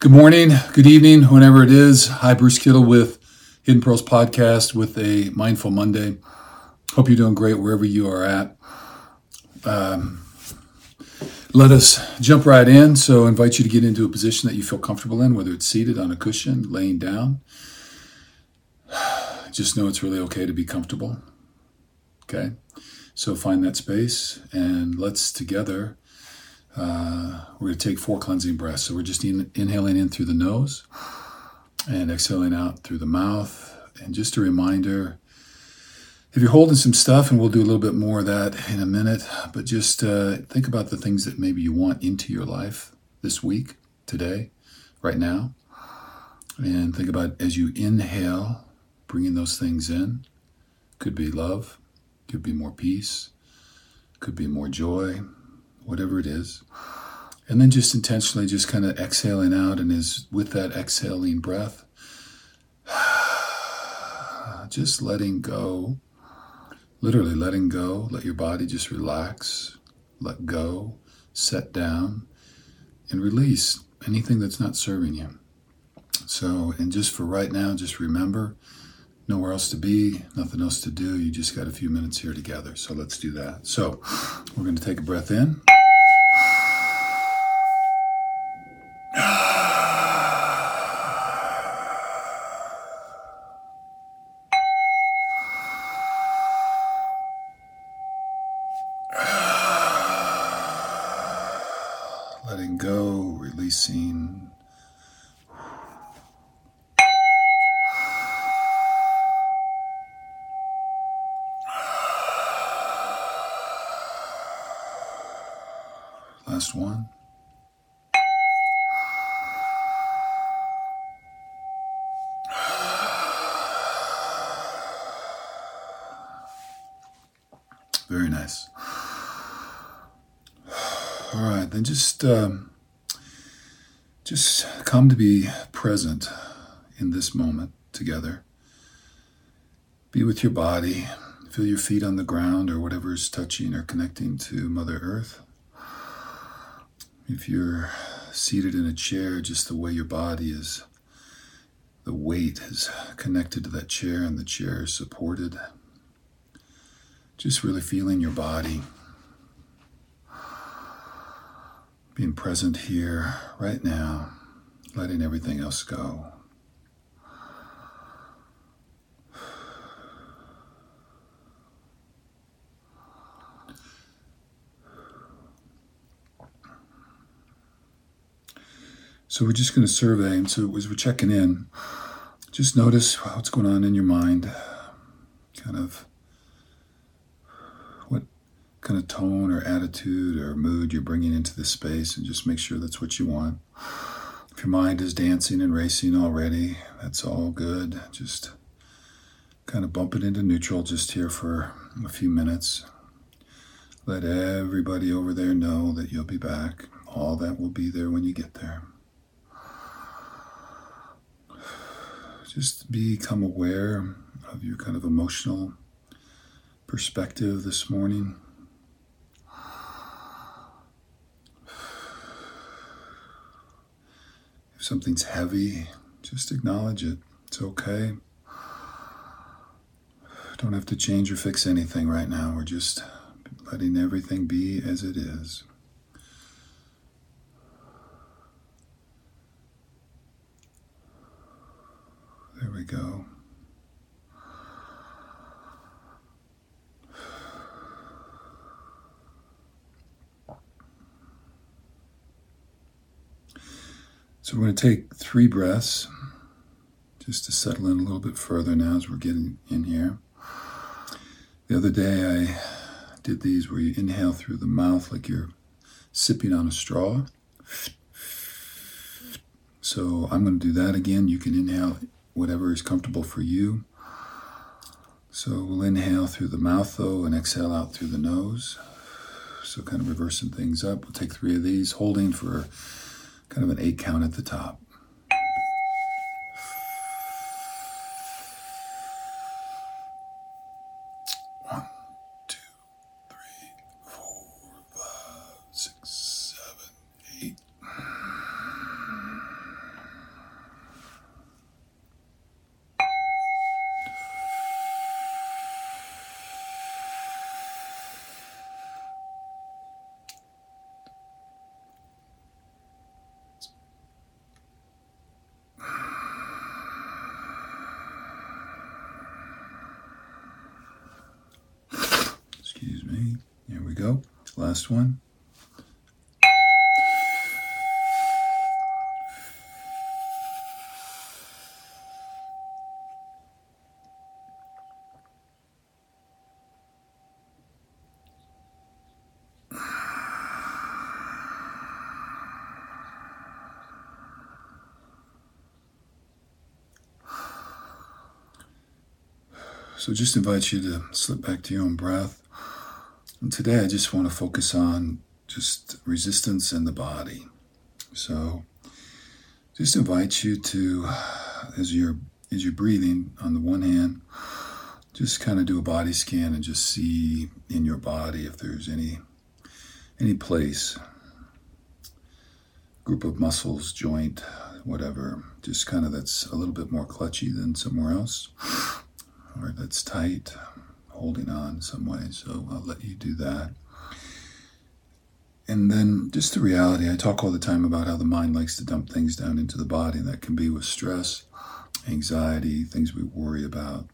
Good morning, good evening, whenever it is. Hi, Bruce Kittle with Hidden Pearls Podcast with a Mindful Monday. Hope you're doing great wherever you are at. Let us jump right in. So I invite you to get into a position that you feel comfortable in, whether it's seated on a cushion, laying down. Just know it's really okay to be comfortable. Okay? So find that space and let's together... we're going to take 4 cleansing breaths. So we're just inhaling in through the nose and exhaling out through the mouth. And just a reminder, if you're holding some stuff, and we'll do a little bit more of that in a minute, but just think about the things that maybe you want into your life this week, today, right now. And think about as you inhale, bringing those things in. Could be love, could be more peace, could be more joy, whatever it is. And then just intentionally just kind of exhaling out, and is with that exhaling breath, just letting go, literally letting go. Let your body just relax, let go, set down, and release anything that's not serving you. So, and just for right now, just remember, nowhere else to be, nothing else to do. You just got a few minutes here together. So let's do that. So we're going to take a breath in. Letting go, releasing. Last one. Very nice. All right, then just come to be present in this moment together. Be with your body. Feel your feet on the ground or whatever is touching or connecting to Mother Earth. If you're seated in a chair, just the way your body is, the weight is connected to that chair and the chair is supported. Just really feeling your body. Being present here, right now, letting everything else go. So we're just going to survey, and so as we're checking in, just notice what's going on in your mind, kind of what kind of tone or attitude or mood you're bringing into this space, and just make sure that's what you want. If your mind is dancing and racing already, that's all good. Just kind of bump it into neutral just here for a few minutes. Let everybody over there know that you'll be back. All that will be there when you get there. Just become aware of your kind of emotional perspective this morning. If something's heavy, just acknowledge it. It's okay. Don't have to change or fix anything right now. We're just letting everything be as it is. There we go. So we're going to take 3 breaths just to settle in a little bit further now as we're getting in here. The other day I did these where you inhale through the mouth like you're sipping on a straw. So I'm going to do that again. You can inhale whatever is comfortable for you. So we'll inhale through the mouth though and exhale out through the nose. So kind of reversing things up. We'll take 3 of these, holding for kind of an 8 count at the top. Last one. So just invite you to slip back to your own breath. And today I just want to focus on just resistance in the body. So just invite you to, as you're breathing, on the one hand, just kind of do a body scan and just see in your body if there's any place, group of muscles, joint, whatever, just kind of that's a little bit more clutchy than somewhere else, or that's tight, holding on in some way. So I'll let you do that. And then just the reality, I talk all the time about how the mind likes to dump things down into the body, and that can be with stress, anxiety, things we worry about,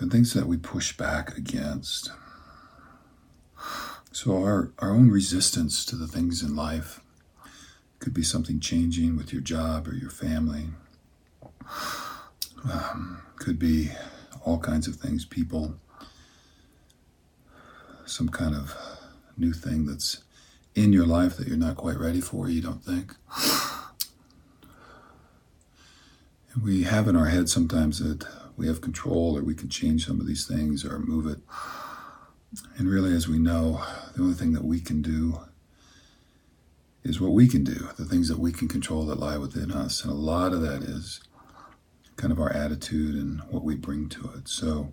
and things that we push back against. So our own resistance to the things in life could be something changing with your job or your family. Could be all kinds of things, people, some kind of new thing that's in your life that you're not quite ready for, you don't think. And we have in our head sometimes that we have control or we can change some of these things or move it. And really, as we know, the only thing that we can do is what we can do, the things that we can control that lie within us. And a lot of that is kind of our attitude and what we bring to it. So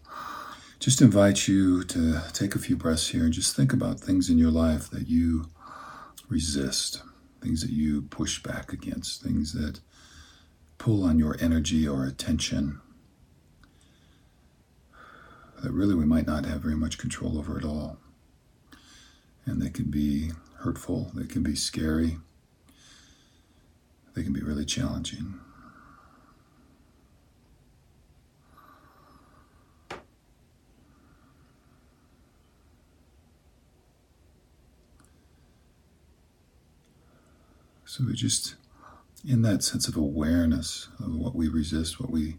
just invite you to take a few breaths here and just think about things in your life that you resist, things that you push back against, things that pull on your energy or attention that really we might not have very much control over at all. And they can be hurtful, they can be scary, they can be really challenging. So we're just in that sense of awareness of what we resist, what we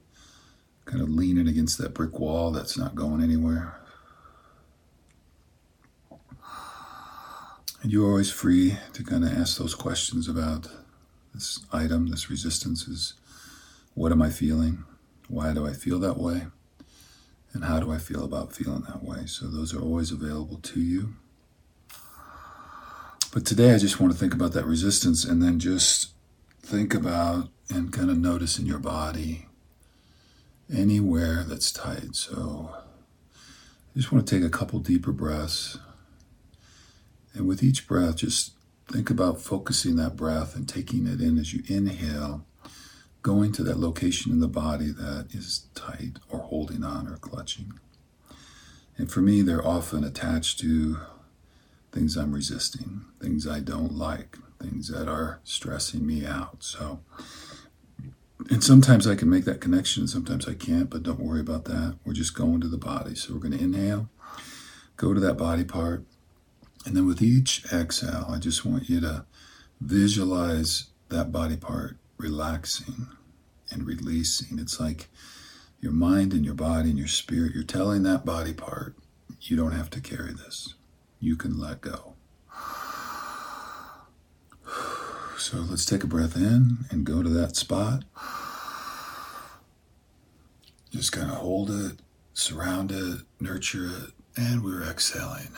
kind of lean in against, that brick wall that's not going anywhere. And you're always free to kind of ask those questions about this item, this resistance is, what am I feeling? Why do I feel that way? And how do I feel about feeling that way? So those are always available to you. But today I just want to think about that resistance and then just think about and kind of notice in your body anywhere that's tight. So I just want to take a couple deeper breaths. And with each breath, just think about focusing that breath and taking it in as you inhale, going to that location in the body that is tight or holding on or clutching. And for me, they're often attached to things I'm resisting, things I don't like, things that are stressing me out. So, and sometimes I can make that connection, sometimes I can't, but don't worry about that. We're just going to the body. So we're going to inhale, go to that body part, and then with each exhale, I just want you to visualize that body part relaxing and releasing. It's like your mind and your body and your spirit, you're telling that body part, you don't have to carry this. You can let go. So let's take a breath in and go to that spot. Just kind of hold it, surround it, nurture it, and we're exhaling.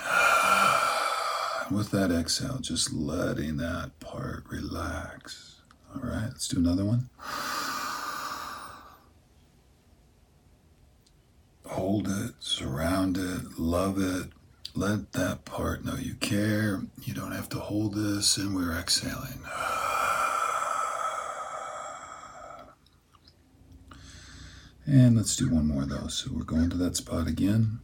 With that exhale, just letting that part relax. All right, let's do another one. Hold it, surround it, love it. Let that part know you care. You don't have to hold this, and we're exhaling. And let's do one more of those. So we're going to that spot again.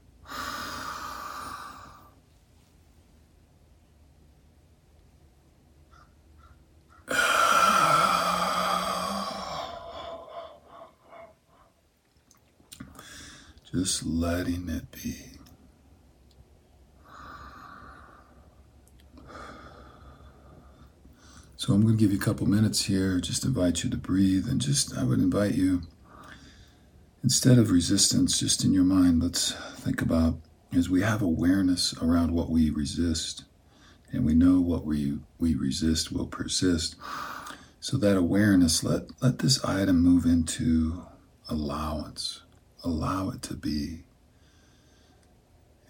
Just letting it be. So I'm going to give you a couple minutes here, just invite you to breathe, and I would invite you, instead of resistance, just in your mind, let's think about, as we have awareness around what we resist, and we know what we resist will persist. So that awareness, let this item move into allowance. Allow it to be.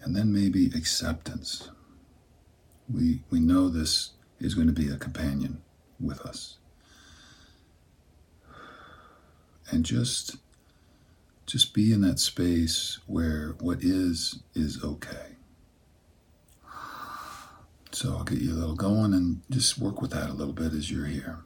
And then maybe acceptance. We know this is going to be a companion with us. And just be in that space where what is okay. So I'll get you a little going and just work with that a little bit as you're here.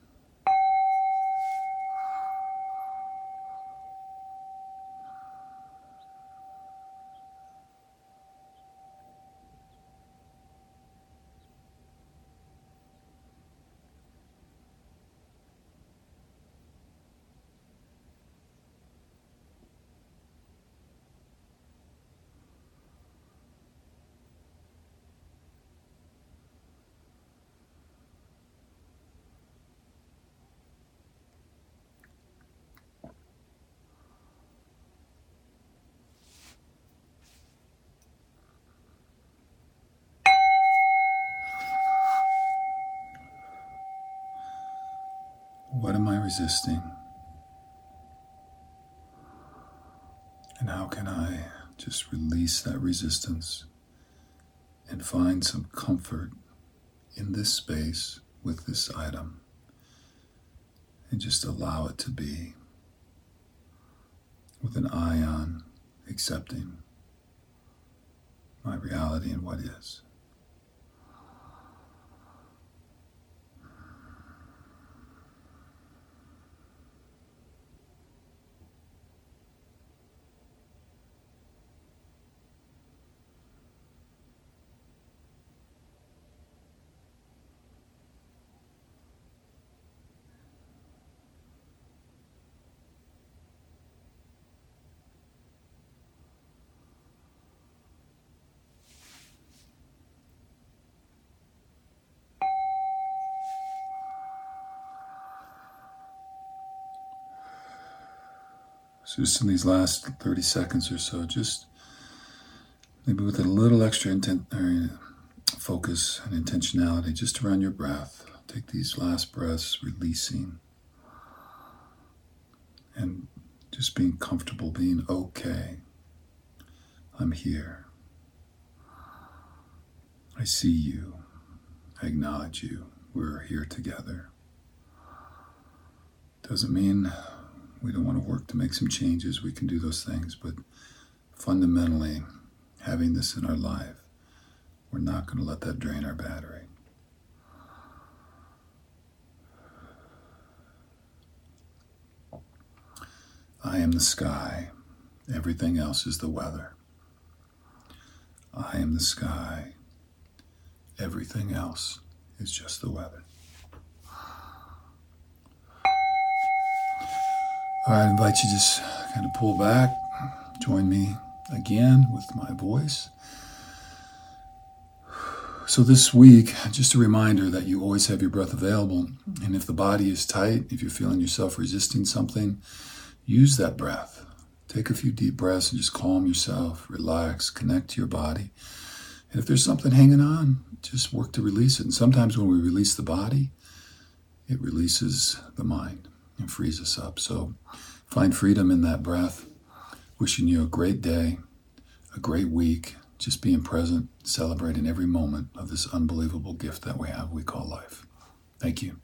What am I resisting? And how can I just release that resistance and find some comfort in this space with this item and just allow it to be with an eye on accepting my reality and what is. So just in these last 30 seconds or so, just maybe with a little extra intent or focus and intentionality just around your breath. Take these last breaths, releasing and just being comfortable, being okay. I'm here. I see you. I acknowledge you. We're here together. Doesn't mean we don't want to work to make some changes. We can do those things, but fundamentally, having this in our life, we're not going to let that drain our battery. I am the sky. Everything else is the weather. I am the sky. Everything else is just the weather. All right, I invite you to just kind of pull back, join me again with my voice. So this week, just a reminder that you always have your breath available. And if the body is tight, if you're feeling yourself resisting something, use that breath. Take a few deep breaths and just calm yourself, relax, connect to your body. And if there's something hanging on, just work to release it. And sometimes when we release the body, it releases the mind and frees us up. So find freedom in that breath. Wishing you a great day, a great week, just being present, celebrating every moment of this unbelievable gift that we have, we call life. Thank you.